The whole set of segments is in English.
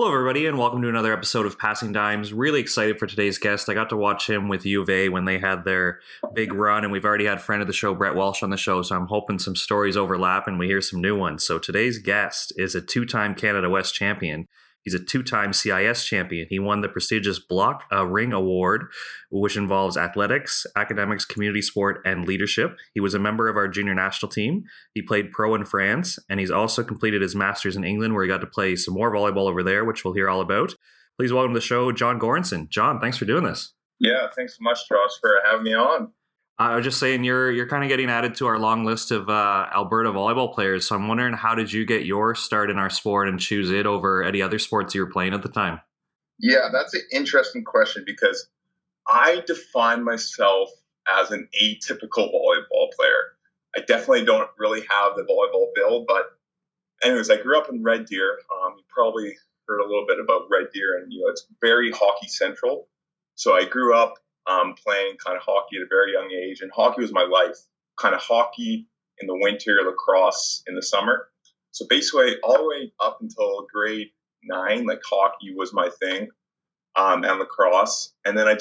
Hello, everybody, and welcome to another episode of Passing Dimes. Really excited for today's guest. I got to watch him with U of A when they had their big run, and we've already had friend of the show, Brett Walsh, on the show, so I'm hoping some stories overlap and we hear some new ones. So today's guest is a two-time Canada West champion. He's a two-time CIS champion. He won the prestigious Block Ring Award, which involves athletics, academics, community sport, and leadership. He was a member of our junior national team. He played pro in France, and he's also completed his master's in England, where he got to play some more volleyball over there, which we'll hear all about. Please welcome to the show, John Goranson. John, thanks for doing this. Yeah, thanks so much, Josh, for having me on. I was just saying you're kind of getting added to our long list of Alberta volleyball players. So I'm wondering, how did you get your start in our sport and choose it over any other sports you were playing at the time? Yeah, that's an interesting question because I define myself as an atypical volleyball player. I definitely don't really have the volleyball build, but anyways, I grew up in Red Deer. You probably heard a little bit about Red Deer, and it's very hockey central. So I grew up playing kind of hockey at a very young age, and hockey was my life. Kind of hockey in the winter, lacrosse in the summer. So basically all the way up until grade 9, like hockey was my thing, and lacrosse. And then I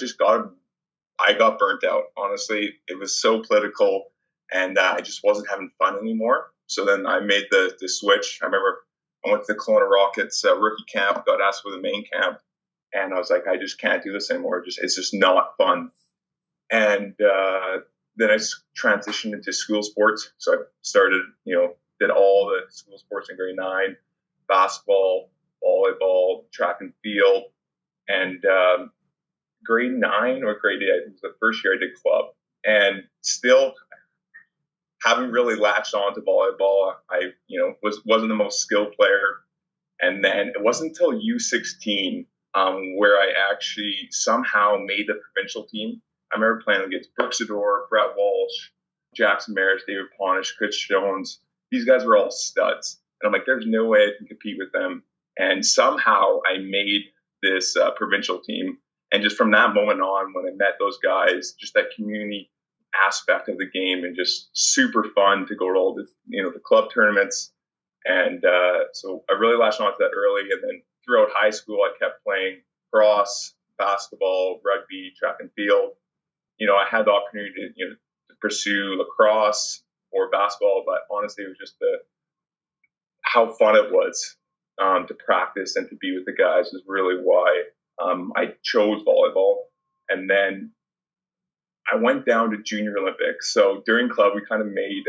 got burnt out. Honestly, it was so political, and I just wasn't having fun anymore. So then I made the switch. I remember I went to the Kelowna Rockets rookie camp, got asked for the main camp. And I was like, I just can't do this anymore. It's just not fun. And then I transitioned into school sports. So I started, did all the school sports in grade 9, basketball, volleyball, track and field. And grade 9 or grade 8, I think it was the first year I did club. And still haven't really latched on to volleyball. I, wasn't the most skilled player. And then it wasn't until U16 where I actually somehow made the provincial team. I remember playing against Brooks Ador, Brett Walsh, Jackson Maris, David Ponish, Chris Jones. These guys were all studs. And I'm like, there's no way I can compete with them. And somehow I made this provincial team. And just from that moment on, when I met those guys, just that community aspect of the game, and just super fun to go to all the, the club tournaments. And so I really latched on to that early. And then throughout high school, I kept playing cross, basketball, rugby, track and field. I had the opportunity to pursue lacrosse or basketball, but honestly, it was just how fun it was to practice and to be with the guys is really why I chose volleyball. And then I went down to Junior Olympics. So during club, we kind of made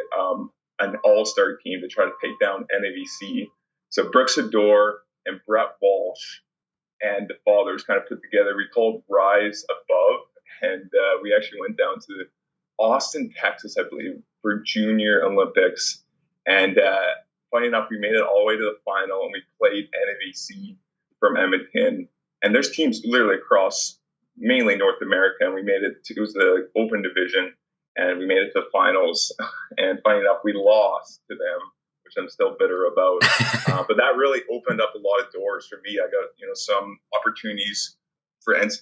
an all-star team to try to take down NAVC. So Brooks Ador and Brett Walsh and the fathers kind of put together, we called Rise Above, and we actually went down to Austin, Texas, I believe, for Junior Olympics. And funny enough, we made it all the way to the final, and we played NAVC from Edmonton. And there's teams literally across mainly North America, and we made it to, it was the open division, and we made it to the finals. And funny enough, we lost to them, which I'm still bitter about. But that really opened up a lot of doors for me. I got, some opportunities for NCAA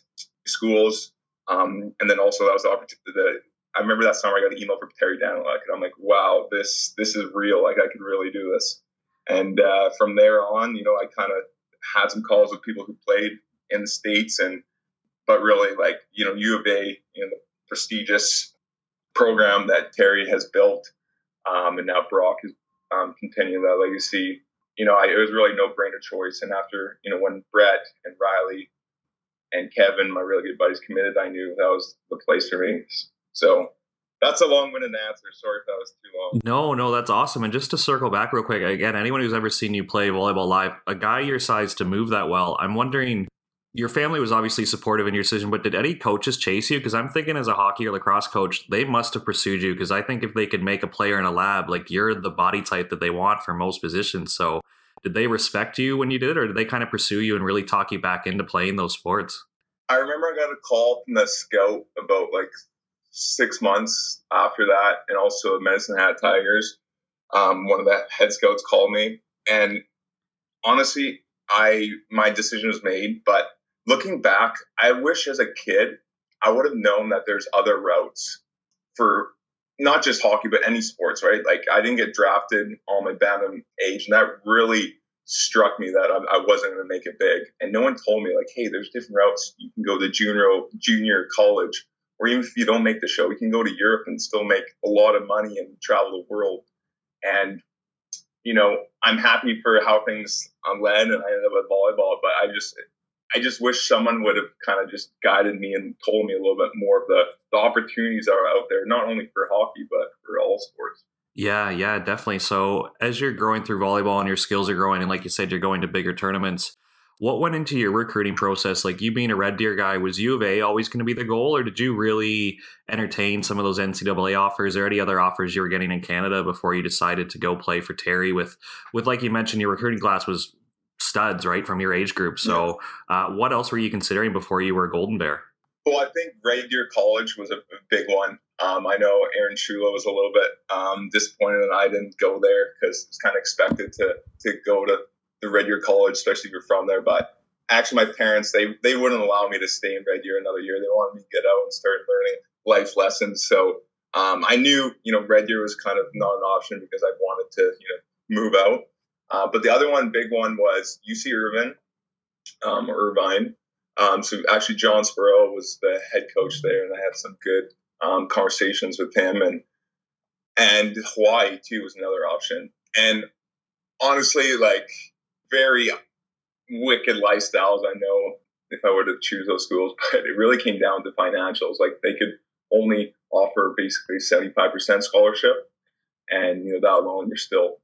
schools. And then also that was the opportunity that I remember that summer I got an email from Terry Danilak, and I'm like, wow, this is real. Like, I could really do this. And from there on, I kind of had some calls with people who played in the States, but really, like, U of A, the prestigious program that Terry has built, and now Brock is continuing that legacy. It was really no-brainer choice. And after, when Brett and Riley and Kevin, my really good buddies, committed, I knew that was the place for me. So that's a long-winded answer. Sorry if that was too long. No, that's awesome. And just to circle back real quick, again, anyone who's ever seen you play volleyball live, a guy your size to move that well, I'm wondering, your family was obviously supportive in your decision, but did any coaches chase you? Because I'm thinking, as a hockey or lacrosse coach, they must have pursued you, because I think if they could make a player in a lab, like, you're the body type that they want for most positions. So did they respect you when you did it, or did they kind of pursue you and really talk you back into playing those sports? I remember I got a call from the scout about 6 months after that, and also the Medicine Hat Tigers. One of the head scouts called me, and honestly, my decision was made, but looking back, I wish as a kid I would have known that there's other routes for not just hockey, but any sports, right? Like, I didn't get drafted on my bantam age, and that really struck me that I wasn't going to make it big. And no one told me, like, hey, there's different routes. You can go to junior college, or even if you don't make the show, you can go to Europe and still make a lot of money and travel the world. And, you know, I'm happy for how things led, and I ended up with volleyball, but I just wish someone would have kind of just guided me and told me a little bit more of the opportunities that are out there, not only for hockey, but for all sports. Yeah, definitely. So as you're growing through volleyball and your skills are growing, and like you said, you're going to bigger tournaments, what went into your recruiting process? Like, you being a Red Deer guy, was U of A always going to be the goal, or did you really entertain some of those NCAA offers or any other offers you were getting in Canada before you decided to go play for Terry with, like you mentioned, your recruiting class was studs, right, from your age group. So what else were you considering before you were a Golden Bear? Well, I think Red Deer College was a big one. I know Aaron Shula was a little bit disappointed that I didn't go there, because it was kind of expected to go to the Red Deer College, especially if you're from there. But actually, my parents, they wouldn't allow me to stay in Red Deer another year. They wanted me to get out and start learning life lessons. So I knew, you know, Red Deer was kind of not an option because I wanted to, you know, move out. But the other one, big one, was UC Irvine. So actually, John Sparrow was the head coach there, and I had some good conversations with him. And Hawaii, too, was another option. And honestly, like, very wicked lifestyles, I know, if I were to choose those schools. But it really came down to financials. Like, they could only offer basically 75% scholarship. And, you know, that alone, you're still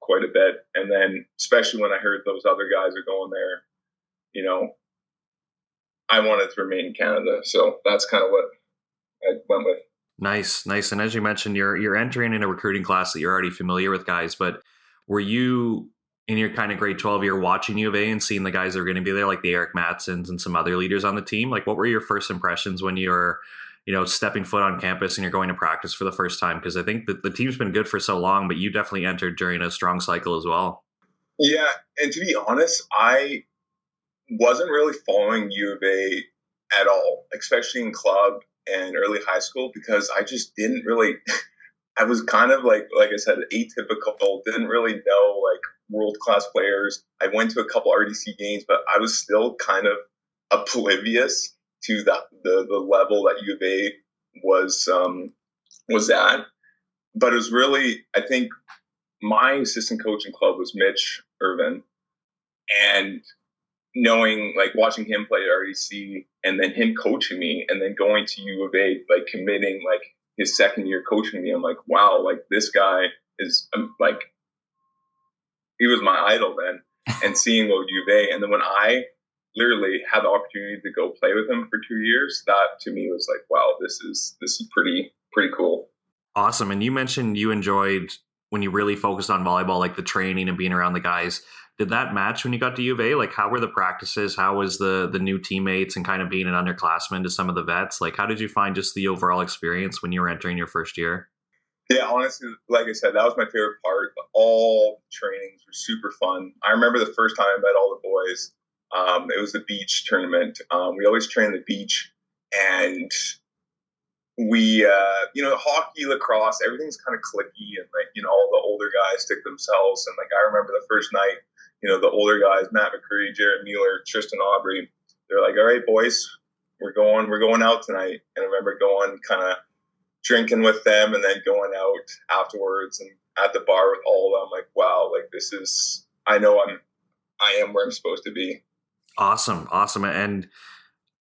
quite a bit. And then, especially when I heard those other guys are going there, you know, I wanted to remain in Canada. So that's kind of what I went with. Nice. And as you mentioned, you're entering in a recruiting class that you're already familiar with, guys, but were you in your kind of grade 12 year watching U of A and seeing the guys that are going to be there, like the Eric Matsons and some other leaders on the team? Like, what were your first impressions when you're, you know, stepping foot on campus and you're going to practice for the first time? Because I think that the team's been good for so long, but you definitely entered during a strong cycle as well. Yeah. And to be honest, I wasn't really following U of A at all, especially in club and early high school, because I just didn't really, I was kind of like I said, atypical, didn't really know like world-class players. I went to a couple RDC games, but I was still kind of oblivious to the level that U of A was at. But it was really, I think my assistant coach in club was Mitch Irvin, and knowing, like, watching him play at RDC and then him coaching me and then going to U of A, like, committing, like, his second year coaching me, I'm like, wow, like, this guy is, like, he was my idol then. And seeing what U of A, and then when I literally had the opportunity to go play with him for 2 years, that to me was like, wow, this is pretty cool. Awesome. And you mentioned you enjoyed when you really focused on volleyball, like the training and being around the guys. Did that match when you got to U of A? Like, how were the practices? How was the new teammates and kind of being an underclassman to some of the vets? Like, how did you find just the overall experience when you were entering your first year? Yeah, honestly, like I said, that was my favorite part. All trainings were super fun. I remember the first time I met all the boys. It was the beach tournament. We always trained the beach, and we, hockey, lacrosse, everything's kind of clicky, and, like, you know, all the older guys stick themselves. And, like, I remember the first night, you know, the older guys, Matt McCreary, Jared Mueller, Tristan Aubrey, they're like, all right, boys, we're going out tonight. And I remember going, kind of drinking with them and then going out afterwards and at the bar with all of them. Like, wow, like, I am where I'm supposed to be. Awesome. And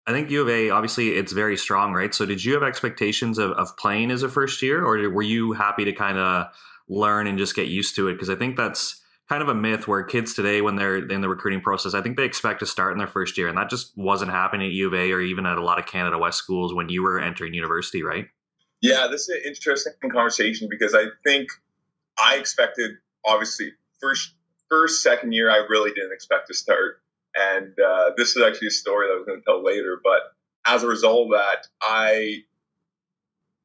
I think U of A, obviously, it's very strong, right? So did you have expectations of playing as a first year, or were you happy to kind of learn and just get used to it? Because I think that's kind of a myth where kids today, when they're in the recruiting process, I think they expect to start in their first year, and that just wasn't happening at U of A or even at a lot of Canada West schools when you were entering university, right? Yeah, this is an interesting conversation, because I think I expected, obviously, first, second year, I really didn't expect to start, and this is actually a story that I was going to tell later, but as a result of that,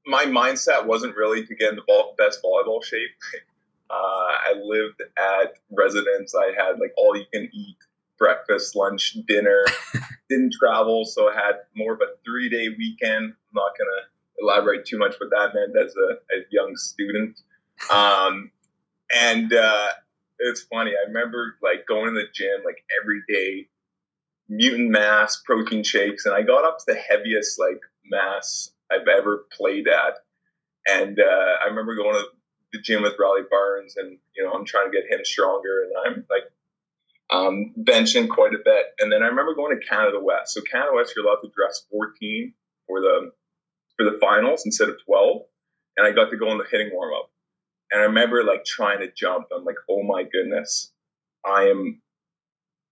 my mindset wasn't really to get in the best volleyball shape. I lived at residence. I had, like, all you can eat, breakfast, lunch, dinner, didn't travel. So I had more of a 3-day weekend. I'm not going to elaborate too much what that meant as a young student. And It's funny. I remember like going to the gym like every day, mutant mass, protein shakes, and I got up to the heaviest like mass I've ever played at. And I remember going to the gym with Riley Barnes, and you know, I'm trying to get him stronger, and I'm like benching quite a bit. And then I remember going to Canada West. So Canada West, you're allowed to dress 14 for the finals instead of 12, and I got to go in the hitting warm up. And I remember like trying to jump. I'm like, oh my goodness, I am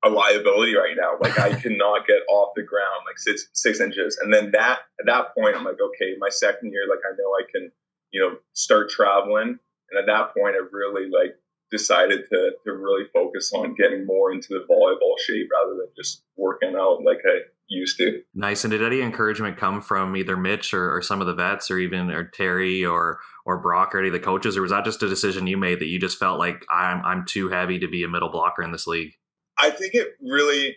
a liability right now. Like I cannot get off the ground, like six inches. And then that at that point, I'm like, okay, my second year, like I know I can, you know, start traveling. And at that point, I really like decided to really focus on getting more into the volleyball shape rather than just working out like I used to. Nice. And did any encouragement come from either Mitch or some of the vets or Terry or Brock or any of the coaches, or was that just a decision you made that you just felt like I'm too heavy to be a middle blocker in this league? I think it kind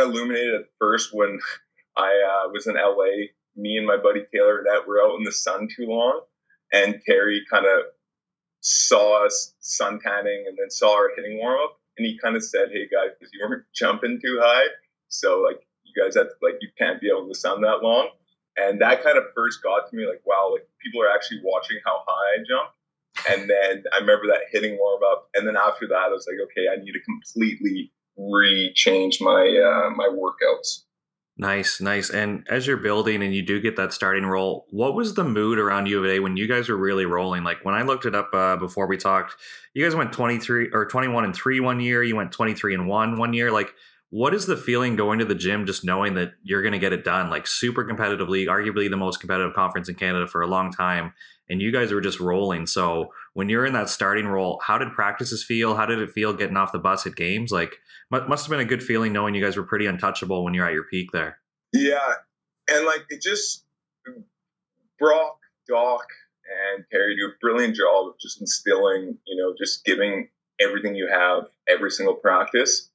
of illuminated at first when I was in LA. Me and my buddy Taylor and Annette were out in the sun too long, and Terry kind of saw us sun tanning and then saw our hitting warm up, and he kind of said, "Hey guys, because you weren't jumping too high, so like you guys have to, like you can't be out in the sun that long." And that kind of first got to me, like, wow, like people are actually watching how high I jump. And then I remember that hitting warm up. And then after that, I was like, okay, I need to completely re-change my workouts. Nice. And as you're building and you do get that starting role, what was the mood around U of A when you guys were really rolling? Like when I looked it up before we talked, you guys went 21-3 1 year. You went 23-1 1 year. Like, what is the feeling going to the gym just knowing that you're going to get it done? Like super competitive league, arguably the most competitive conference in Canada for a long time. And you guys were just rolling. So when you're in that starting role, how did practices feel? How did it feel getting off the bus at games? Like must have been a good feeling knowing you guys were pretty untouchable when you're at your peak there. Yeah. And like it just Brock, Doc and Terry do a brilliant job of just instilling, you know, just giving everything you have every single practice.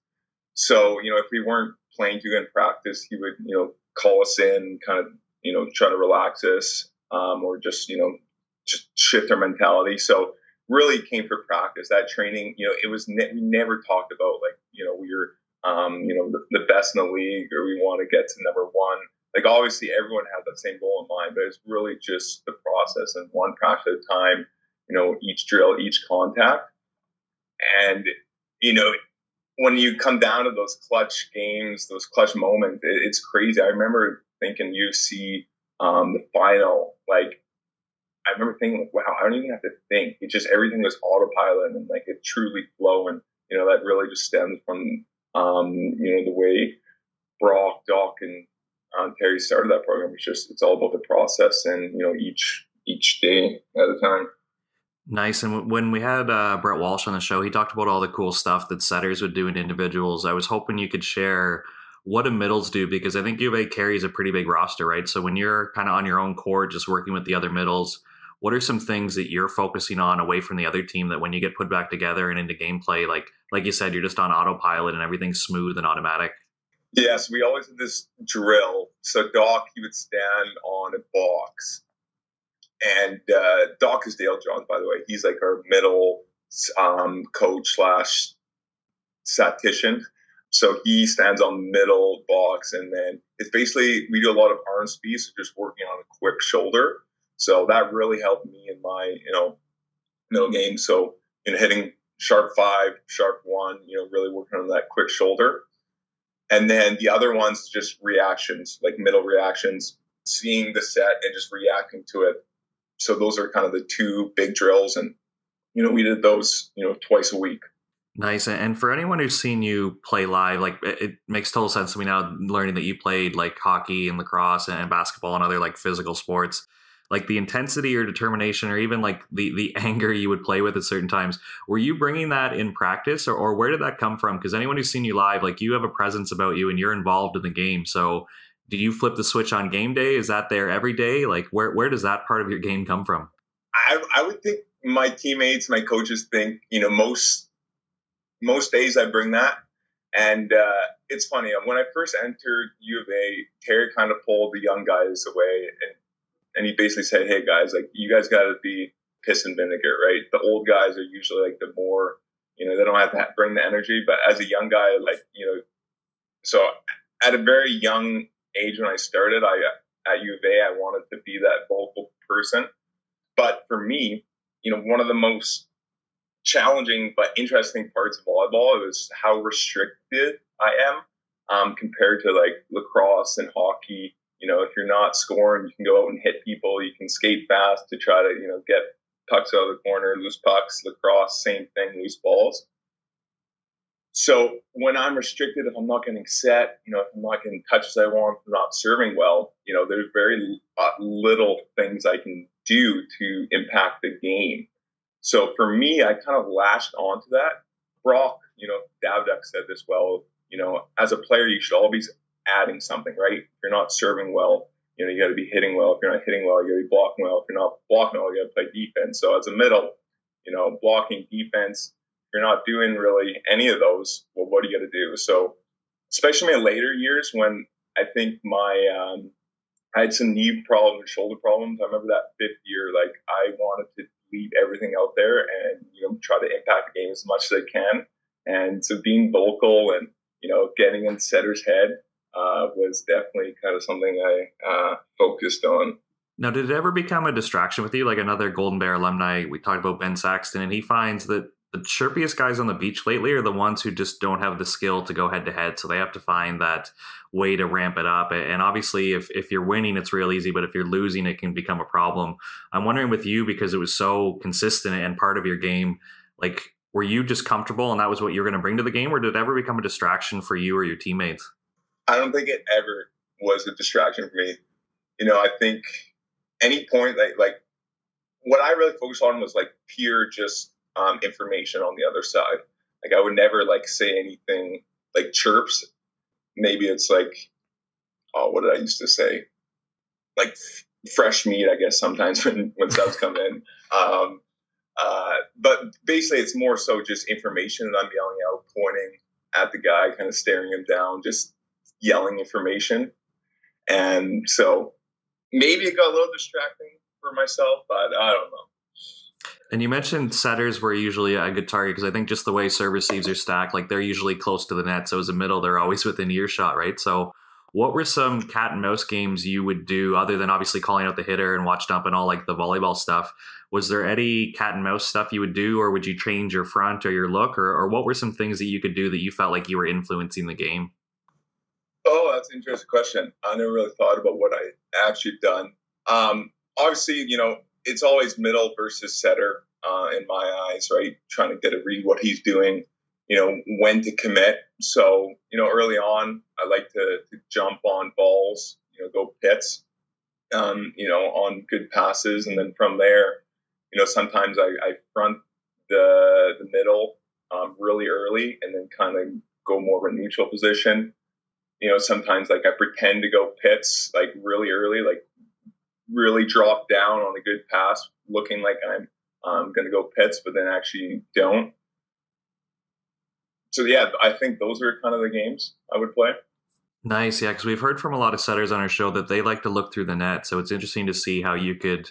So, you know, if we weren't playing too good in practice, he would, you know, call us in, kind of, you know, try to relax us or just, you know, just shift our mentality. So really came for practice. That training, you know, it was we never talked about like, you know, we were, you know, the best in the league or we want to get to number one. Like obviously everyone had that same goal in mind, but it's really just the process and one practice at a time, you know, each drill, each contact. And, you know, when you come down to those clutch games, those clutch moments, it's crazy. I remember thinking UFC the final, like I remember thinking, like, wow, I don't even have to think. It just everything was autopilot and like it truly flowed. And you know that really just stems from you know the way Brock, Doc, and Terry started that program. It's just it's all about the process and you know each day at a time. Nice. And when we had Brett Walsh on the show, he talked about all the cool stuff that setters would do in individuals. I was hoping you could share what do middles do, because I think U of A carries a pretty big roster, right? So when you're kind of on your own court, just working with the other middles, what are some things that you're focusing on away from the other team that when you get put back together and into gameplay, like you said, you're just on autopilot and everything's smooth and automatic? Yes, we always did this drill. So Doc, he would stand on a box. And Doc is Dale Johns, by the way. He's like our middle coach / statistician. So he stands on middle box. And then it's basically we do a lot of arm speed, so just working on a quick shoulder. So that really helped me in my, you know, middle game. So, you know, hitting sharp 5, sharp 1, you know, really working on that quick shoulder. And then the other ones, just reactions, like middle reactions, seeing the set and just reacting to it. So those are kind of the two big drills. And, you know, we did those, you know, twice a week. Nice. And for anyone who's seen you play live, like it makes total sense to me now learning that you played like hockey and lacrosse and basketball and other like physical sports, like the intensity or determination or even like the anger you would play with at certain times. Were you bringing that in practice or where did that come from? Because anyone who's seen you live, like you have a presence about you and you're involved in the game. So do you flip the switch on game day? Is that there every day? Like where does that part of your game come from? I would think my teammates, my coaches think, you know, most days I bring that. And it's funny. When I first entered U of A, Terry kind of pulled the young guys away and he basically said, hey guys, like you guys got to be piss and vinegar, right? The old guys are usually like the more, you know, they don't have to bring the energy. But as a young guy, like, you know, so at a very young age when I started, at U of A, I wanted to be that vocal person. But for me, you know, one of the most challenging but interesting parts of volleyball was how restricted I am compared to like lacrosse and hockey. You know, if you're not scoring, you can go out and hit people. You can skate fast to try to, you know, get pucks out of the corner, loose pucks. Lacrosse, same thing, loose balls. So when I'm restricted, if I'm not getting set, you know, if I'm not getting touches I want, if I'm not serving well, you know, there's very little things I can do to impact the game. So for me, I kind of latched onto that. Brock, you know, Davdek said this well, you know, as a player, you should always adding something, right? If you're not serving well, you know, you got to be hitting well. If you're not hitting well, you got to be blocking well. If you're not blocking well, you got to play defense. So as a middle, you know, blocking, defense, if you're not doing really any of those, well, what do you got to do? So especially in my later years when I think my I had some knee problems, shoulder problems. I remember that fifth year, like I wanted to leave everything out there and, you know, try to impact the game as much as I can. And so being vocal and, you know, getting in setter's head was definitely kind of something I focused on. Now, did it ever become a distraction with you? Like another Golden Bear alumni, we talked about Ben Saxton, and he finds that the chirpiest guys on the beach lately are the ones who just don't have the skill to go head to head. So they have to find that way to ramp it up. And obviously, if you're winning, it's real easy. But if you're losing, it can become a problem. I'm wondering with you, because it was so consistent and part of your game, like, were you just comfortable and that was what you're going to bring to the game? Or did it ever become a distraction for you or your teammates? I don't think it ever was a distraction for me. You know, I think any point, like what I really focused on was like pure just information on the other side. Like I would never like say anything like chirps. Maybe it's like, oh, what did I used to say? Like fresh meat, I guess, sometimes when subs come in. But basically it's more so just information that I'm yelling out, pointing at the guy, kind of staring him down, just yelling information. And so maybe it got a little distracting for myself, but I don't know. And you mentioned setters were usually a good target because I think just the way serve receives are stacked, like they're usually close to the net. So as a middle, they're always within earshot, right? So what were some cat and mouse games you would do other than obviously calling out the hitter and watch dump and all like the volleyball stuff? Was there any cat and mouse stuff you would do, or would you change your front or your look, or what were some things that you could do that you felt like you were influencing the game? Oh, that's an interesting question. I never really thought about what I actually done. Obviously, you know, it's always middle versus setter in my eyes, right? Trying to get a read what he's doing, you know, when to commit. So, you know, early on, I like to jump on balls, you know, go pits, you know, on good passes. And then from there, you know, sometimes I front the middle really early and then kind of go more of a neutral position. You know, sometimes like I pretend to go pits like really early, like really drop down on a good pass, looking like I'm going to go pits, but then actually don't. So, yeah, I think those are kind of the games I would play. Nice. Yeah, because we've heard from a lot of setters on our show that they like to look through the net. So it's interesting to see how you could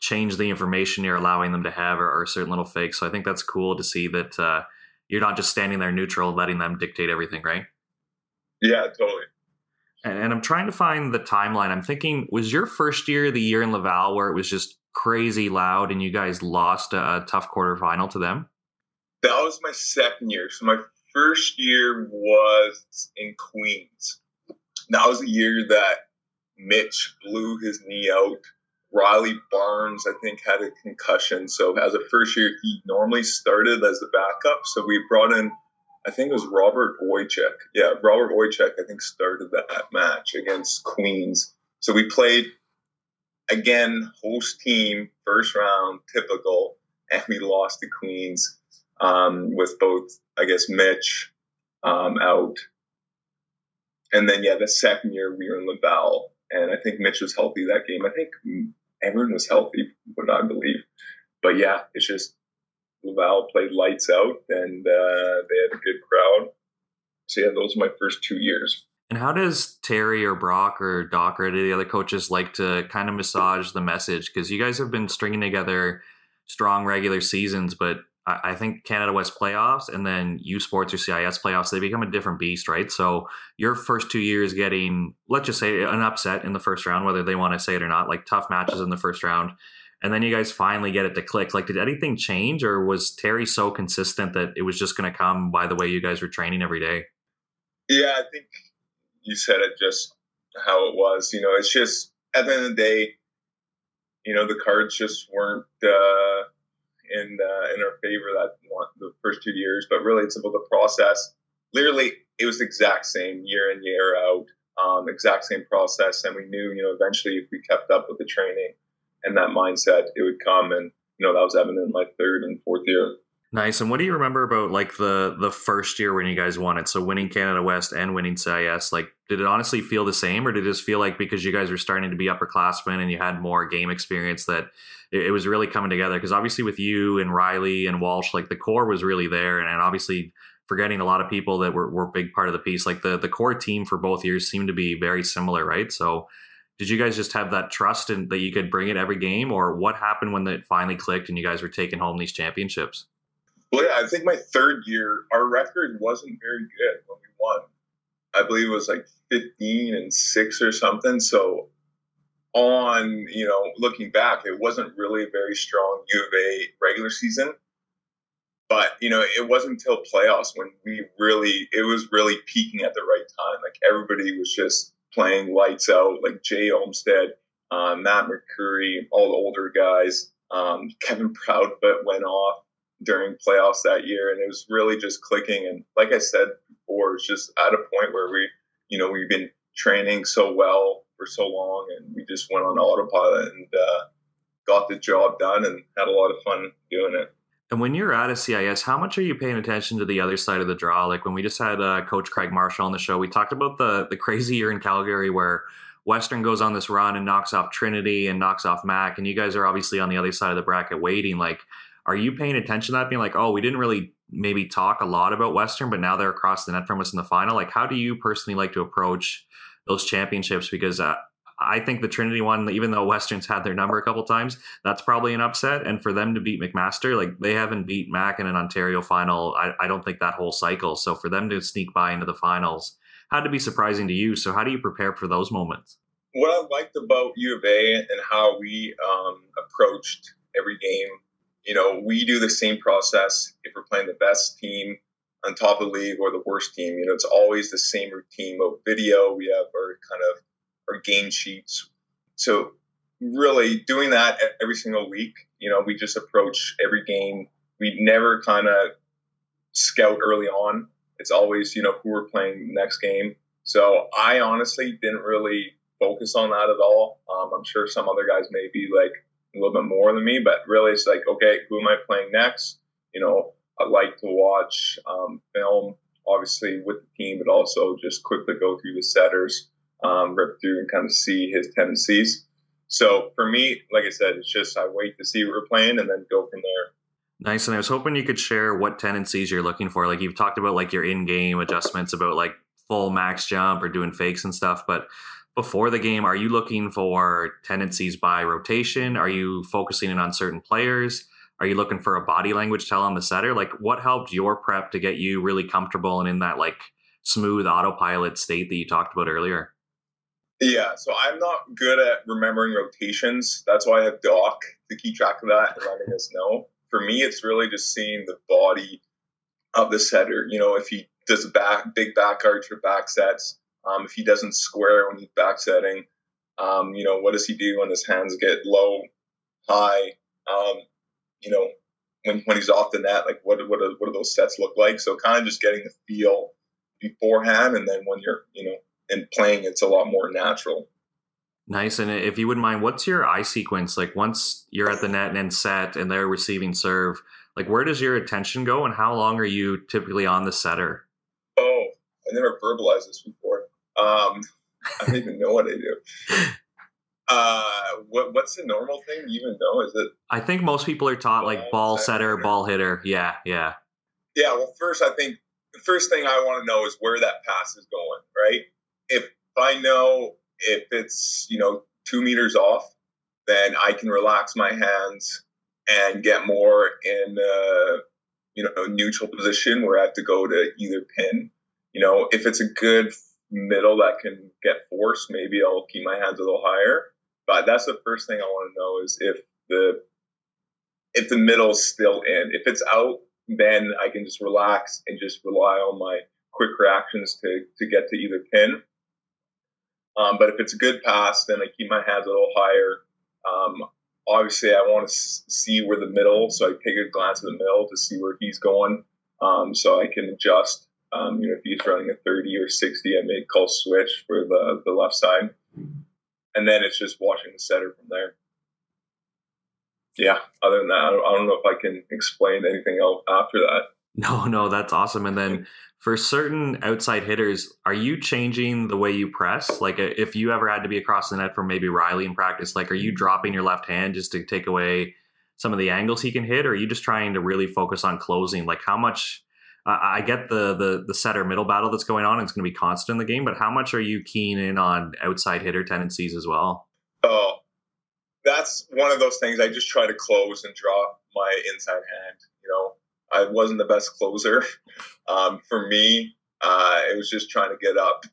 change the information you're allowing them to have or certain little fakes. So I think that's cool to see that you're not just standing there neutral, letting them dictate everything, right? Yeah, totally. And I'm trying to find the timeline. I'm thinking, was your first year the year in Laval where it was just crazy loud and you guys lost a tough quarterfinal to them? That was my second year. So my first year was in Queens. That was the year that Mitch blew his knee out. Riley Barnes, I think, had a concussion. So as a first year, he normally started as the backup. So we brought in, I think it was Robert Wojcik. Yeah, Robert Wojcik, I think, started that match against Queens. So we played, again, host team, first round, typical, and we lost to Queens with both, I guess, Mitch out. And then, yeah, the second year we were in Laval, and I think Mitch was healthy that game. I think everyone was healthy, would I believe. But, yeah, it's just Laval played lights out, and they had a good crowd. So, yeah, those were my first 2 years. And how does Terry or Brock or Doc or any of the other coaches like to kind of massage the message? Because you guys have been stringing together strong regular seasons, but I think Canada West playoffs and then U Sports or CIS playoffs, they become a different beast, right? So your first 2 years getting, let's just say, an upset in the first round, whether they want to say it or not, like tough matches in the first round. And then you guys finally get it to click. Like, did anything change, or was Terry so consistent that it was just going to come by the way you guys were training every day? Yeah, I think you said it just how it was. You know, it's just at the end of the day, you know, the cards just weren't in our favor that one, the first 2 years, but really it's about the process. Literally, it was the exact same year in, year out, exact same process. And we knew, you know, eventually if we kept up with the training and that mindset, it would come. And, you know, that was evident in my third and fourth year. Nice. And what do you remember about like the first year when you guys won it? So winning Canada West and winning CIS, like, did it honestly feel the same, or did it just feel like because you guys were starting to be upperclassmen and you had more game experience that it was really coming together? Because obviously with you and Riley and Walsh, like the core was really there, and obviously forgetting a lot of people that were a big part of the piece. Like the core team for both years seemed to be very similar, right? So did you guys just have that trust in that you could bring it every game, or what happened when it finally clicked and you guys were taking home these championships? Well, yeah, I think my third year, our record wasn't very good when we won. I believe it was like 15-6 or something. So on, you know, looking back, it wasn't really a very strong U of A regular season. But, you know, it wasn't until playoffs when it was really peaking at the right time. Like everybody was just playing lights out, like Jay Olmstead, Matt McCurry, all the older guys. Kevin Proudfoot went off during playoffs that year, and it was really just clicking. And like I said before, it's just at a point where we've been training so well for so long, and we just went on autopilot and got the job done and had a lot of fun doing it. And when you're at a CIS, how much are you paying attention to the other side of the draw? Like when we just had Coach Craig Marshall on the show, we talked about the crazy year in Calgary where Western goes on this run and knocks off Trinity and knocks off Mac, and you guys are obviously on the other side of the bracket waiting. Like, are you paying attention to that, being like, oh, we didn't really maybe talk a lot about Western, but now they're across the net from us in the final? Like, how do you personally like to approach those championships? Because I think the Trinity one, even though Western's had their number a couple times, that's probably an upset. And for them to beat McMaster, like they haven't beat Mac in an Ontario final, I don't think, that whole cycle. So for them to sneak by into the finals had to be surprising to you. So how do you prepare for those moments? What I liked about U of A and how we approached every game, you know, we do the same process if we're playing the best team on top of the league or the worst team. You know, it's always the same routine of video. We have our kind of our game sheets. So really doing that every single week, you know, we just approach every game. We never kind of scout early on. It's always, you know, who we're playing next game. So I honestly didn't really focus on that at all. I'm sure some other guys may be like a little bit more than me, but really it's like, okay, who am I playing next? You know, I like to watch film, obviously with the team, but also just quickly go through the setters, rip through and kind of see his tendencies. So for me, like I said, it's just I wait to see what we're playing and then go from there. Nice. And I was hoping you could share what tendencies you're looking for. Like you've talked about like your in-game adjustments about like full max jump or doing fakes and stuff, but before the game, are you looking for tendencies by rotation? Are you focusing in on certain players? Are you looking for a body language tell on the setter? Like what helped your prep to get you really comfortable and in that like smooth autopilot state that you talked about earlier? Yeah, so I'm not good at remembering rotations. That's why I have Doc to keep track of that and letting us know. For me, it's really just seeing the body of the setter. You know, if he does a big back arch or back sets, if he doesn't square when he's backsetting, you know, what does he do when his hands get low, high? You know, when he's off the net, like what do those sets look like? So kind of just getting the feel beforehand, and then when you're, you know, and playing, it's a lot more natural. Nice. And if you wouldn't mind, what's your eye sequence? Like once you're at the net and then set and they're receiving serve, like where does your attention go and how long are you typically on the setter? Oh, I never verbalized this before. I don't even know what I do. What's the normal thing? You even know? Is it? I think most people are taught like ball setter, ball hitter. Yeah. Yeah. Well, first, I think the first thing I want to know is where that pass is going, right? If I know if it's, you know, 2 meters off, then I can relax my hands, and get more in a neutral position where I have to go to either pin. If it's a good middle that can get forced, maybe I'll keep my hands a little higher. But that's the first thing I want to know is if the middle's still in. If it's out, then I can just relax and just rely on my quick reactions to get to either pin. But if it's a good pass, then I keep my hands a little higher. Obviously, I want to see where the middle, so I take a glance at the middle to see where he's going, so I can adjust. If he's running a 30 or 60, I may call switch for the left side. And then it's just watching the setter from there. Yeah, other than that, I don't know if I can explain anything else after that. No, that's awesome. And then for certain outside hitters, are you changing the way you press? Like if you ever had to be across the net from maybe Riley in practice, like are you dropping your left hand just to take away some of the angles he can hit? Or are you just trying to really focus on closing? Like how much... I get the setter middle battle that's going on. It's going to be constant in the game, but how much are you keen in on outside hitter tendencies as well? Oh, that's one of those things. I just try to close and draw my inside hand. I wasn't the best closer. For me, it was just trying to get up,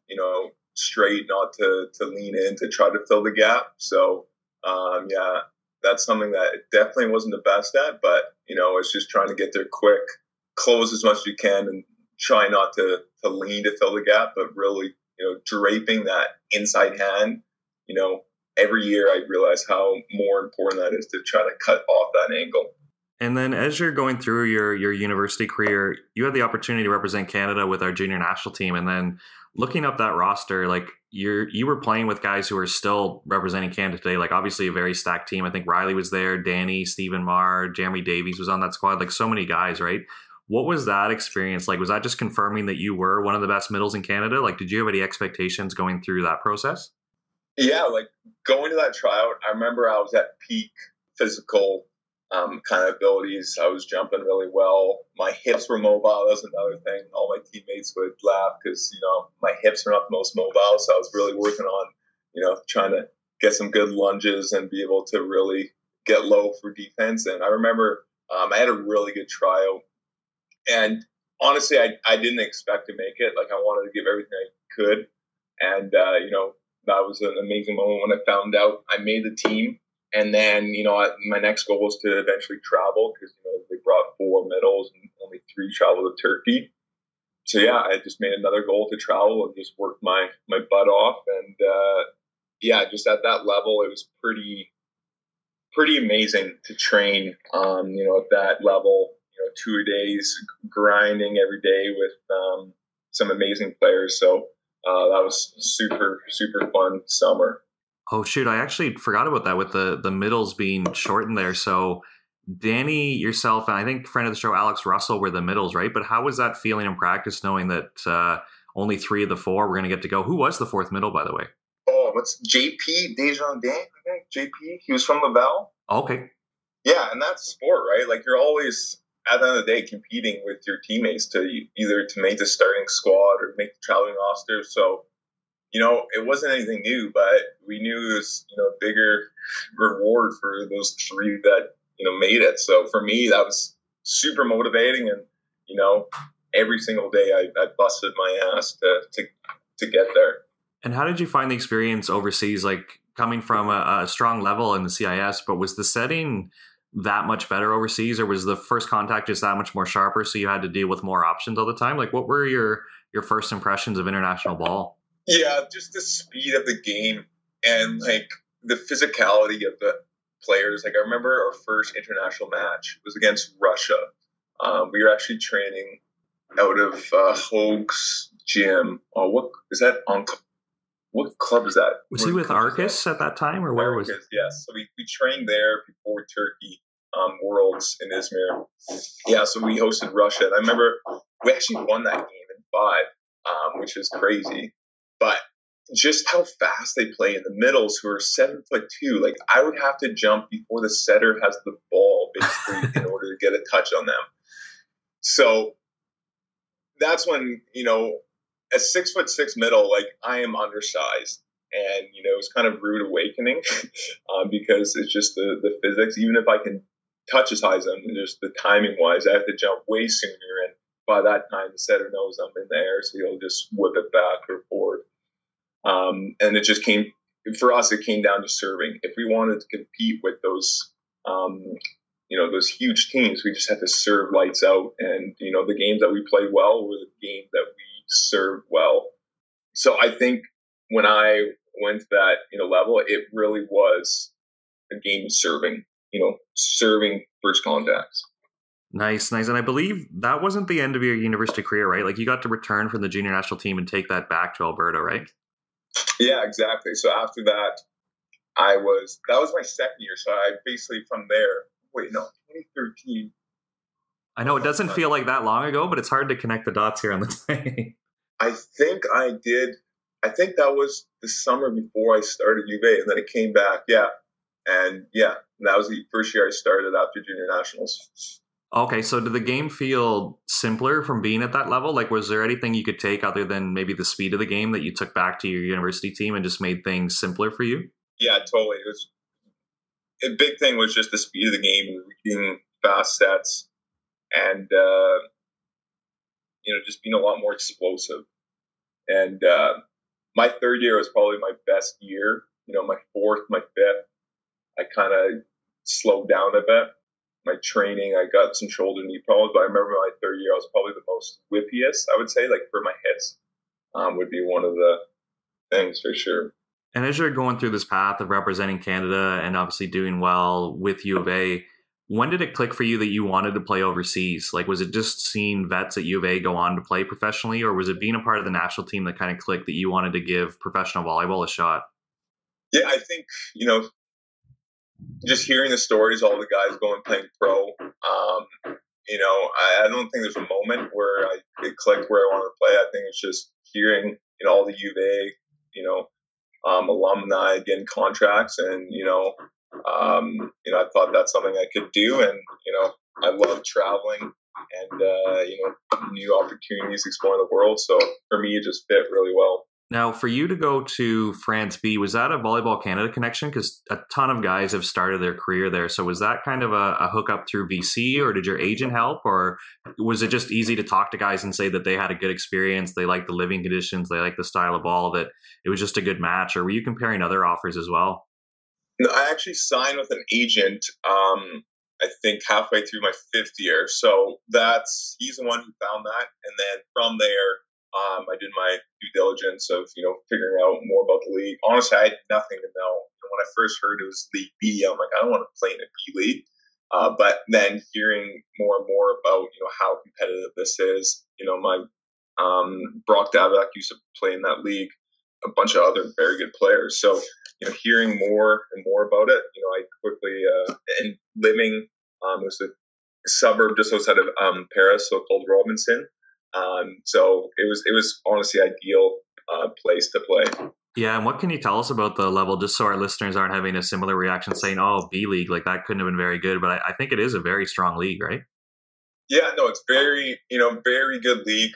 straight, not to lean in, to try to fill the gap. So, yeah, that's something that it definitely wasn't the best at, but, it's just trying to get there quick. Close as much as you can and try not to lean to fill the gap, but really, draping that inside hand. Every year I realize how more important that is to try to cut off that angle. And then as you're going through your university career, you had the opportunity to represent Canada with our junior national team. And then looking up that roster, like you were playing with guys who are still representing Canada today, like obviously a very stacked team. I think Riley was there, Danny, Stephen Marr, Jeremy Davies was on that squad, like so many guys, right? What was that experience like? Was that just confirming that you were one of the best middles in Canada? Like, did you have any expectations going through that process? Yeah, like going to that tryout, I remember I was at peak physical kind of abilities. I was jumping really well. My hips were mobile. That was another thing. All my teammates would laugh because, my hips are not the most mobile. So I was really working on, trying to get some good lunges and be able to really get low for defense. And I remember I had a really good tryout. And honestly, I didn't expect to make it. Like I wanted to give everything I could. And, that was an amazing moment when I found out I made the team. And then, my next goal was to eventually travel because, they brought 4 medals and only 3 traveled to Turkey. So, yeah, I just made another goal to travel and just worked my butt off. And, just at that level, it was pretty amazing to train, at that level. 2 days grinding every day with some amazing players. So that was super, super fun summer. Oh, shoot. I actually forgot about that with the middles being shortened there. So Danny, yourself, and I think friend of the show, Alex Russell, were the middles, right? But how was that feeling in practice knowing that only 3 of the 4 were going to get to go? Who was the 4th middle, by the way? Oh, what's JP, Dejan Dan, I think. JP, he was from Laval. Okay. Yeah, and that's sport, right? Like you're always... at the end of the day, competing with your teammates to either to make the starting squad or make the traveling roster. So, it wasn't anything new, but we knew it was, bigger reward for those 3 that, made it. So for me, that was super motivating. And, every single day I busted my ass to get there. And how did you find the experience overseas, like coming from a strong level in the CIS, but was the setting that much better overseas, or was the first contact just that much more sharper so you had to deal with more options all the time? Like what were your first impressions of international ball? Yeah, just the speed of the game and like the physicality of the players. Like I remember our first international match was against Russia. We were actually training out of Hoag's gym. Oh, what is that? What club is that? Was he with Arcus at that time, or where was it? Yes. So we trained there before Turkey Worlds in Izmir. Yeah, so we hosted Russia. And I remember we actually won that game in 5, which is crazy. But just how fast they play in the middles, who are 7'2", like I would have to jump before the setter has the ball, basically, in order to get a touch on them. So that's when, a 6'6" middle, like I am undersized, and it was kind of rude awakening because it's just the physics. Even if I can touch as high as them. Just the timing wise, I have to jump way sooner, and by that time the setter knows I'm in the air, so he'll just whip it back or forward. And it just came for us. It came down to serving. If we wanted to compete with those, those huge teams, we just had to serve lights out. And the games that we played well were the games that we served well. So I think when I went to that level, it really was a game of serving. Serving first contacts. Nice. And I believe that wasn't the end of your university career, right? Like you got to return from the junior national team and take that back to Alberta, right? Yeah, exactly. So after that, that was my second year. So I basically from there, 2013. I know it doesn't feel like that long ago, but it's hard to connect the dots here on the play. I think that was the summer before I started UVA, and then it came back. Yeah. And yeah, that was the first year I started after junior nationals. Okay, so did the game feel simpler from being at that level? Like, was there anything you could take other than maybe the speed of the game that you took back to your university team and just made things simpler for you? Yeah, totally. It was, a big thing was just the speed of the game and reading fast sets and, just being a lot more explosive. And my third year was probably my best year. My fourth, my fifth, I kind of slowed down a bit. My training, I got some shoulder knee problems, but I remember my third year, I was probably the most whippiest, I would say, like for my hits, would be one of the things for sure. And as you're going through this path of representing Canada and obviously doing well with U of A, when did it click for you that you wanted to play overseas? Like, was it just seeing vets at U of A go on to play professionally, or was it being a part of the national team that kind of clicked that you wanted to give professional volleyball a shot? Yeah, I think, just hearing the stories, all the guys going playing pro, I don't think there's a moment where it clicked where I wanted to play. I think it's just hearing, all the UVA, alumni getting contracts, and I thought that's something I could do, and I love traveling and new opportunities, exploring the world. So for me, it just fit really well. Now, for you to go to France B, was that a Volleyball Canada connection? Because a ton of guys have started their career there. So was that kind of a hookup through VC, or did your agent help? Or was it just easy to talk to guys and say that they had a good experience, they liked the living conditions, they liked the style of ball, that it was just a good match? Or were you comparing other offers as well? No, I actually signed with an agent, I think halfway through my fifth year. So he's the one who found that. And then from there, I did my due diligence of, figuring out more about the league. Honestly, I had nothing to know. And when I first heard it was League B, I'm like, I don't want to play in a B league. But then hearing more and more about, how competitive this is, my Brock Davak used to play in that league, a bunch of other very good players. So, hearing more and more about it, I quickly, and living, it was a suburb just outside of Paris, so called Robinson. So it was honestly ideal place to play. Yeah. And what can you tell us about the level, just so our listeners aren't having a similar reaction saying, oh, B league, like that couldn't have been very good. But I think it is a very strong league, right? Yeah, no, it's very, very good league.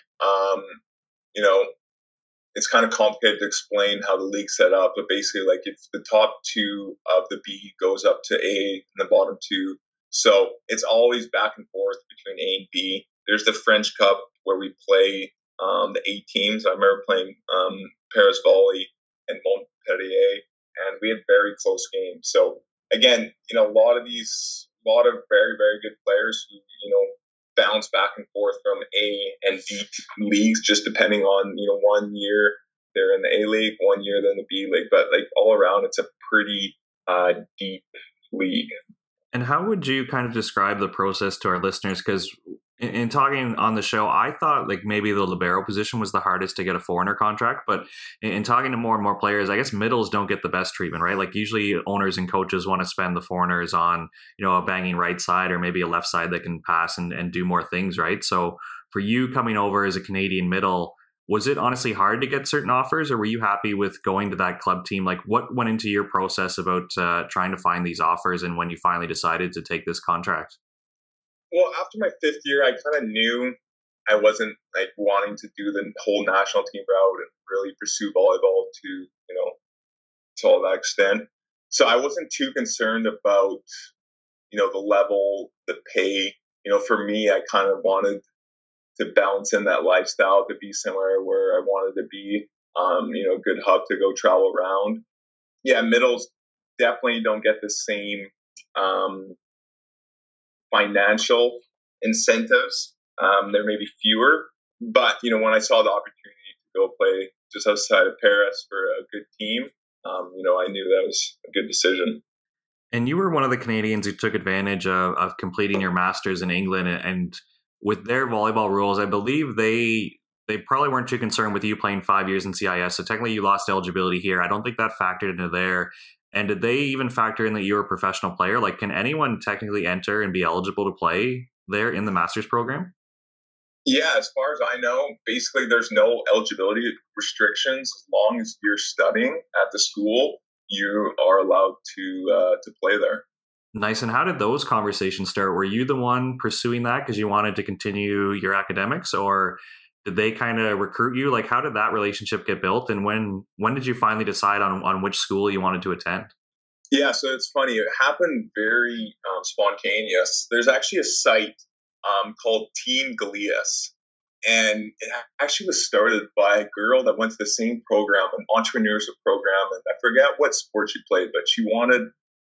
It's kind of complicated to explain how the league's set up, but basically like if the top two of the B goes up to A and the bottom two. So it's always back and forth between A and B. There's the French Cup where we play the eight teams. I remember playing Paris Volley and Montpellier, and we had very close games. So again, a lot of very, very good players who, bounce back and forth from A and B leagues, just depending on, 1 year they're in the A league, 1 year they're in the B league. But like all around, it's a pretty deep league. And how would you kind of describe the process to our listeners? Because in talking on the show, I thought like maybe the libero position was the hardest to get a foreigner contract. But in talking to more and more players, I guess middles don't get the best treatment, right? Like usually owners and coaches want to spend the foreigners on, a banging right side or maybe a left side that can pass and do more things, right? So for you coming over as a Canadian middle, was it honestly hard to get certain offers, or were you happy with going to that club team? Like what went into your process about trying to find these offers and when you finally decided to take this contract? Well, after my fifth year, I kind of knew I wasn't like wanting to do the whole national team route and really pursue volleyball to all that extent. So I wasn't too concerned about, you know, the level, the pay. You know, for me, I kind of wanted to balance in that lifestyle, to be somewhere where I wanted to be, you know, good hub to go travel around. Yeah, middles definitely don't get the same financial incentives. There may be fewer, but, you know, when I saw the opportunity to go play just outside of Paris for a good team, you know, I knew that was a good decision. And you were one of the Canadians who took advantage of completing your master's in England, and with their volleyball rules, I believe they probably weren't too concerned with you playing 5 years in CIS. So technically you lost eligibility here. I don't think that factored into there. And did they even factor in that you were a professional player? Like, can anyone technically enter and be eligible to play there in the master's program? Yeah, as far as I know, basically there's no eligibility restrictions. As long as you're studying at the school, you are allowed to play there. Nice. And how did those conversations start? Were you the one pursuing that because you wanted to continue your academics, or did they kind of recruit you? Like, how did that relationship get built? And when did you finally decide on which school you wanted to attend? Yeah, so it's funny. It happened very spontaneous. There's actually a site called Team Galeas, and it actually was started by a girl that went to the same program, an entrepreneurship program, and I forget what sport she played, but she wanted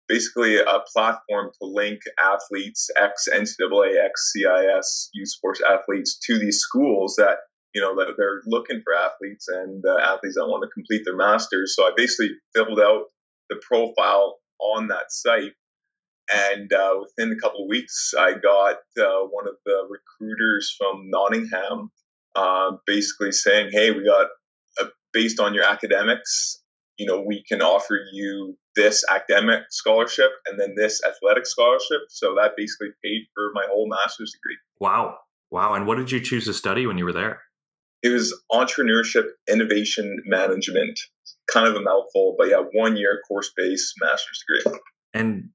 basically a platform to link athletes, ex-NCAA, ex-CIS youth sports athletes to these schools that, you know, that they're looking for athletes and athletes that want to complete their masters. So I basically filled out the profile on that site. And within a couple of weeks, I got one of the recruiters from Nottingham basically saying, hey, we got, based on your academics, you know, we can offer you this academic scholarship and then this athletic scholarship. So that basically paid for my whole master's degree. Wow. Wow. And what did you choose to study when you were there? It was entrepreneurship, innovation management, kind of a mouthful, but yeah, 1 year course-based master's degree. And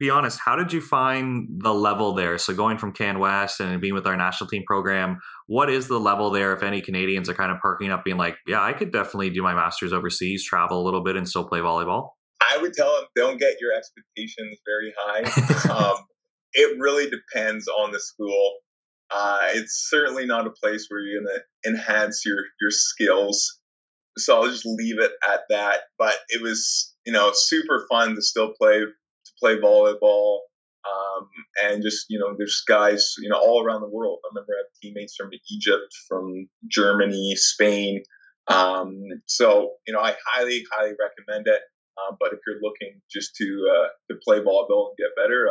be honest, how did you find the level there? So going from Canada West and being with our national team program, what is the level there if any Canadians are kind of perking up being like, yeah, I could definitely do my master's overseas, travel a little bit and still play volleyball? I would tell them don't get your expectations very high. It really depends on the school. It's certainly not a place where you're going to enhance your skills. So I'll just leave it at that. But it was, you know, super fun to still play volleyball, and just, you know, there's guys, you know, all around the world. I remember I have teammates from Egypt, from Germany, Spain. So, you know, I highly recommend it. But if you're looking just to play volleyball and get better,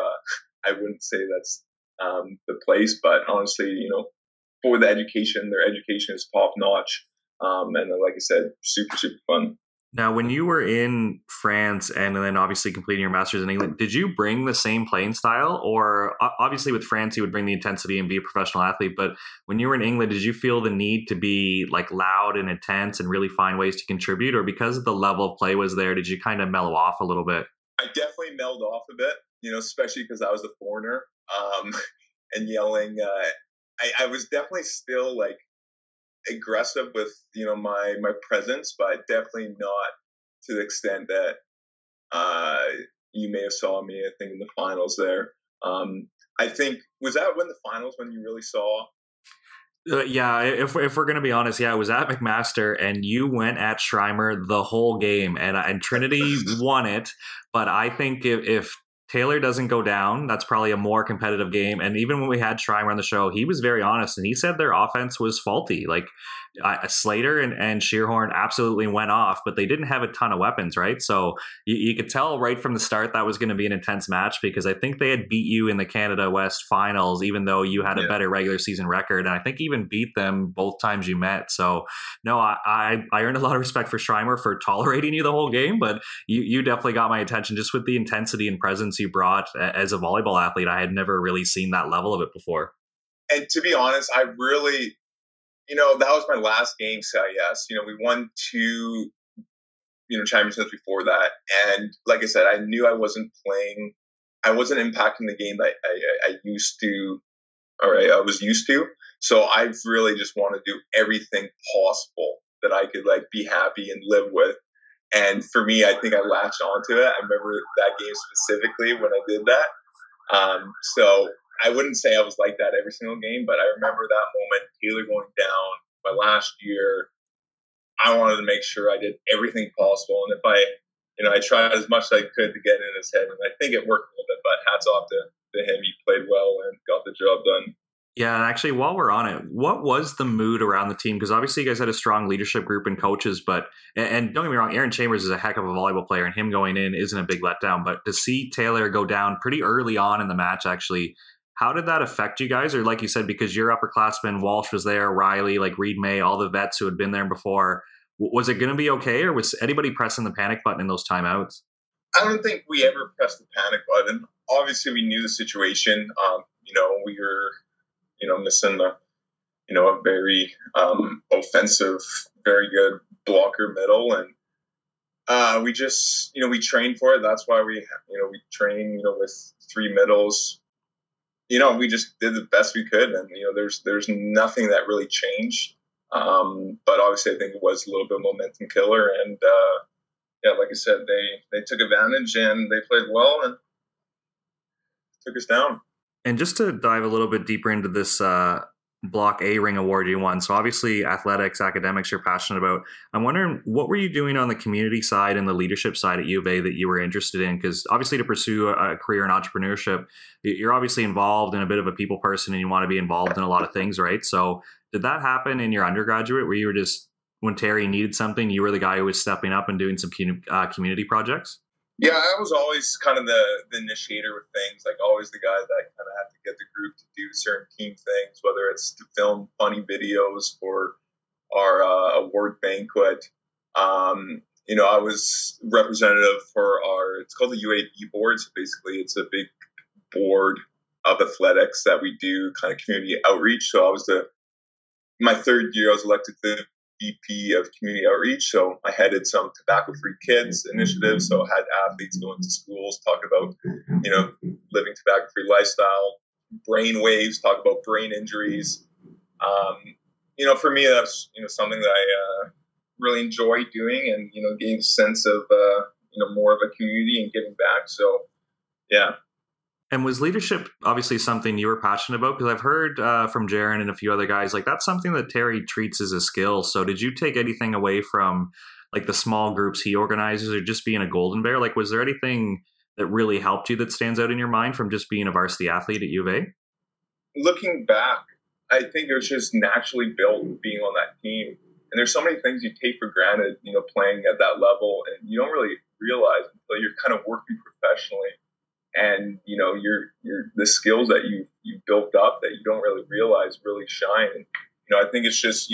I wouldn't say that's the place. But honestly, you know, for the education, their education is top notch. And like I said, super, super fun. Now, when you were in France and then obviously completing your master's in England, did you bring the same playing style? Or obviously with France, you would bring the intensity and be a professional athlete. But when you were in England, did you feel the need to be like loud and intense and really find ways to contribute? Or because the level of play was there, did you kind of mellow off a little bit? I definitely mellowed off a bit, you know, especially because I was a foreigner and yelling. I was definitely still like aggressive with, you know, my presence, but definitely not to the extent that you may have saw me, I think, in the finals there. I think, was that when the finals, when you really saw? Yeah, if we're going to be honest, yeah, I was at McMaster and you went at Schreimer the whole game, and Trinity won it, but I think if Taylor doesn't go down, that's probably a more competitive game. And even when we had Schreimer on the show, he was very honest and he said their offense was faulty. Like Slater and Shearhorn absolutely went off, but they didn't have a ton of weapons, right? So you could tell right from the start that was going to be an intense match, because I think they had beat you in the Canada West finals, even though you had a better regular season record. And I think even beat them both times you met. So no, I earned a lot of respect for Schreimer for tolerating you the whole game, but you definitely got my attention just with the intensity and presence you brought as a volleyball athlete. I had never really seen that level of it before. And to be honest, I really, you know, that was my last game CIS. You know, we won 2, you know, championships before that. And like I said, I knew I wasn't playing, I wasn't impacting the game that I used to, or I was used to. So I really just want to do everything possible that I could like be happy and live with. And for me, I think I latched onto it. I remember that game specifically when I did that. So I wouldn't say I was like that every single game, but I remember that moment, Taylor going down. My last year, I wanted to make sure I did everything possible. And if I tried as much as I could to get in his head, and I think it worked a little bit, but hats off to him. He played well and got the job done. Yeah, and actually, while we're on it, what was the mood around the team? Because obviously you guys had a strong leadership group and coaches, but, and don't get me wrong, Aaron Chambers is a heck of a volleyball player, and him going in isn't a big letdown, but to see Taylor go down pretty early on in the match, actually, how did that affect you guys? Or like you said, because your upperclassmen, Walsh was there, Riley, like Reed May, all the vets who had been there before, was it going to be okay? Or was anybody pressing the panic button in those timeouts? I don't think we ever pressed the panic button. Obviously, we knew the situation. We were... missing a very offensive, very good blocker middle. And we just, we trained for it. That's why we train, with three middles. We just did the best we could. And, there's nothing that really changed. But obviously, I think it was a little bit of a momentum killer. And, like I said, they took advantage and they played well and took us down. And just to dive a little bit deeper into this Block Ring Award you won, so obviously athletics, academics, you're passionate about. I'm wondering, what were you doing on the community side and the leadership side at U of A that you were interested in? Because obviously to pursue a career in entrepreneurship, you're obviously involved in a bit of a people person and you want to be involved in a lot of things, right? So did that happen in your undergraduate where you were just, when Terry needed something, you were the guy who was stepping up and doing some community projects? Yeah, I was always kind of the initiator with things, like always the guy that kind of had to get the group to do certain team things, whether it's to film funny videos for our award banquet. I was representative for it's called the UAB board. So basically it's a big board of athletics that we do kind of community outreach. So I was my third year, I was elected to the VP of community outreach. So I headed some tobacco-free kids initiatives. So I had athletes going to schools, talk about, living tobacco-free lifestyle, brain waves, talk about brain injuries. For me, that's, something that I really enjoy doing and, gave a sense of, more of a community and giving back. So, yeah. And was leadership obviously something you were passionate about? Because I've heard from Jaron and a few other guys, like that's something that Terry treats as a skill. So did you take anything away from like the small groups he organizes or just being a Golden Bear? Like, was there anything that really helped you that stands out in your mind from just being a varsity athlete at U of A? Looking back, I think it was just naturally built being on that team. And there's so many things you take for granted, playing at that level. And you don't really realize until you're kind of working professionally. And, your the skills that you built up that you don't really realize really shine. And, I think it's just,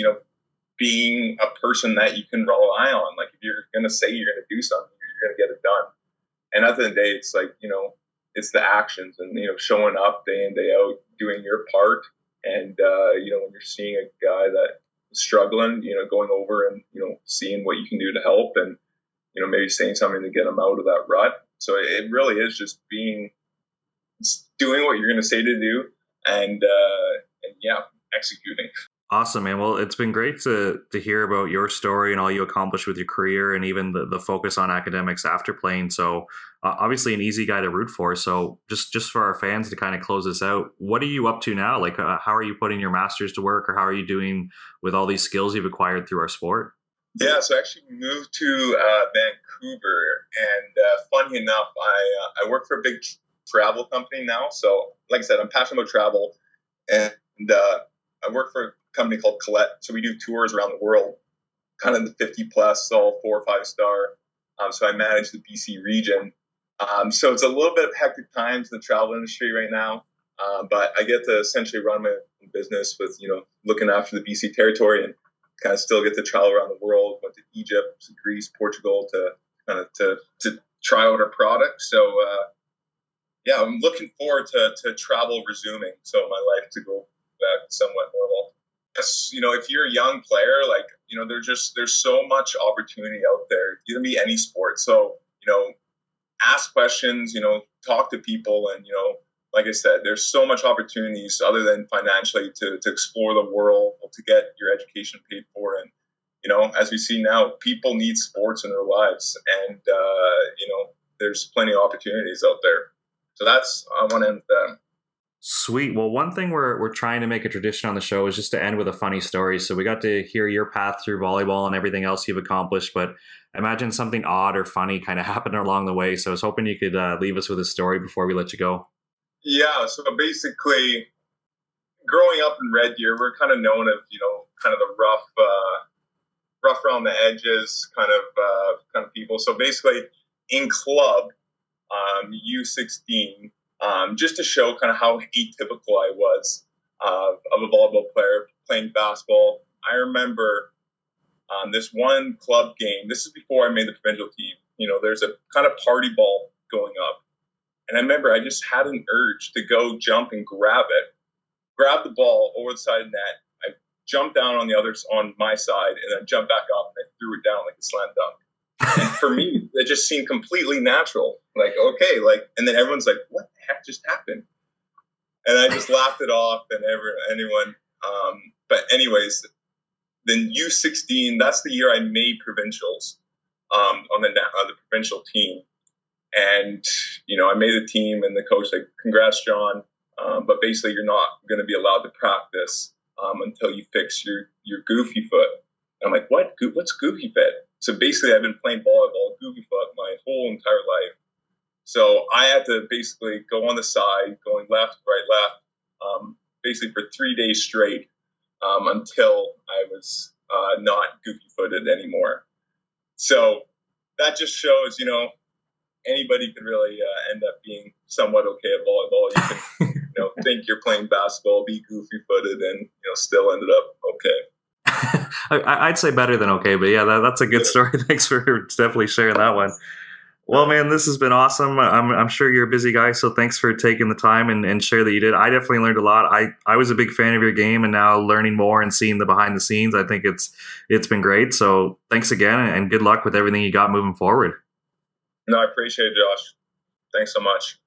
being a person that you can rely on. Like if you're going to say you're going to do something, you're going to get it done. And at the end of the day, it's like, it's the actions and, showing up day in, day out, doing your part. And, when you're seeing a guy that's struggling, going over and, seeing what you can do to help and, maybe saying something to get them out of that rut. So it really is just doing what you're going to say to do and executing. Awesome, man. Well, it's been great to hear about your story and all you accomplished with your career and even the focus on academics after playing. So obviously an easy guy to root for. So just for our fans to kind of close this out, what are you up to now? Like how are you putting your master's to work or how are you doing with all these skills you've acquired through our sport? Yeah, so I actually moved to Vancouver, and funny enough, I work for a big travel company now. So, like I said, I'm passionate about travel, and I work for a company called Colette. So we do tours around the world, kind of the 50 plus, all 4 or 5 star. So I manage the BC region. So it's a little bit of hectic times in the travel industry right now, but I get to essentially run my own business with looking after the BC territory and kind of still get to travel around the world. Went to Egypt, to Greece, Portugal to try out our product. So I'm looking forward to travel resuming. So my life to go back somewhat normal. Yes, if you're a young player, like there's so much opportunity out there. You can be any sport. So ask questions. Talk to people, and like I said, there's so much opportunities other than financially to explore the world, to get your education paid for. And, as we see now, people need sports in their lives. And, there's plenty of opportunities out there. So that's I want to end then. Sweet. Well, one thing we're trying to make a tradition on the show is just to end with a funny story. So we got to hear your path through volleyball and everything else you've accomplished, but imagine something odd or funny kind of happened along the way. So I was hoping you could leave us with a story before we let you go. Yeah. So basically, growing up in Red Deer, we're kind of known as, you know, kind of the rough around the edges kind of people. So basically, in club U16. Just to show kind of how atypical I was of a volleyball player playing basketball. I remember this one club game. This is before I made the provincial team. You know, there's a kind of party ball going up. And I remember I just had an urge to go jump and grab it, grab the ball over the side of the net. I jumped down on the others on my side and then jumped back up and I threw it down like a slam dunk. And for me, it just seemed completely natural. Like, okay, like, and then everyone's like, what the heck just happened? And I just laughed it off and anyone. But anyways, then U16, that's the year I made provincials on the provincial team. And, you know, I made the team and the coach like, congrats, John. But basically you're not going to be allowed to practice until you fix your goofy foot. And I'm like, what? What's goofy foot? So basically, I've been playing volleyball goofy foot my whole entire life. So I had to basically go on the side, going left, right, left, basically for 3 days straight until I was not goofy footed anymore. So that just shows, you know, anybody can really end up being somewhat okay at volleyball. You can, you know, think you're playing basketball, be goofy footed, and you know, still ended up okay. I'd say better than okay, but yeah, that's a good story. Thanks for definitely sharing that one. Well, man, this has been awesome. I'm sure you're a busy guy, so thanks for taking the time and share that you did. I definitely learned a lot. I was a big fan of your game, and now learning more and seeing the behind the scenes, I think it's been great. So thanks again, and good luck with everything you got moving forward. No, I appreciate it, Josh. Thanks so much.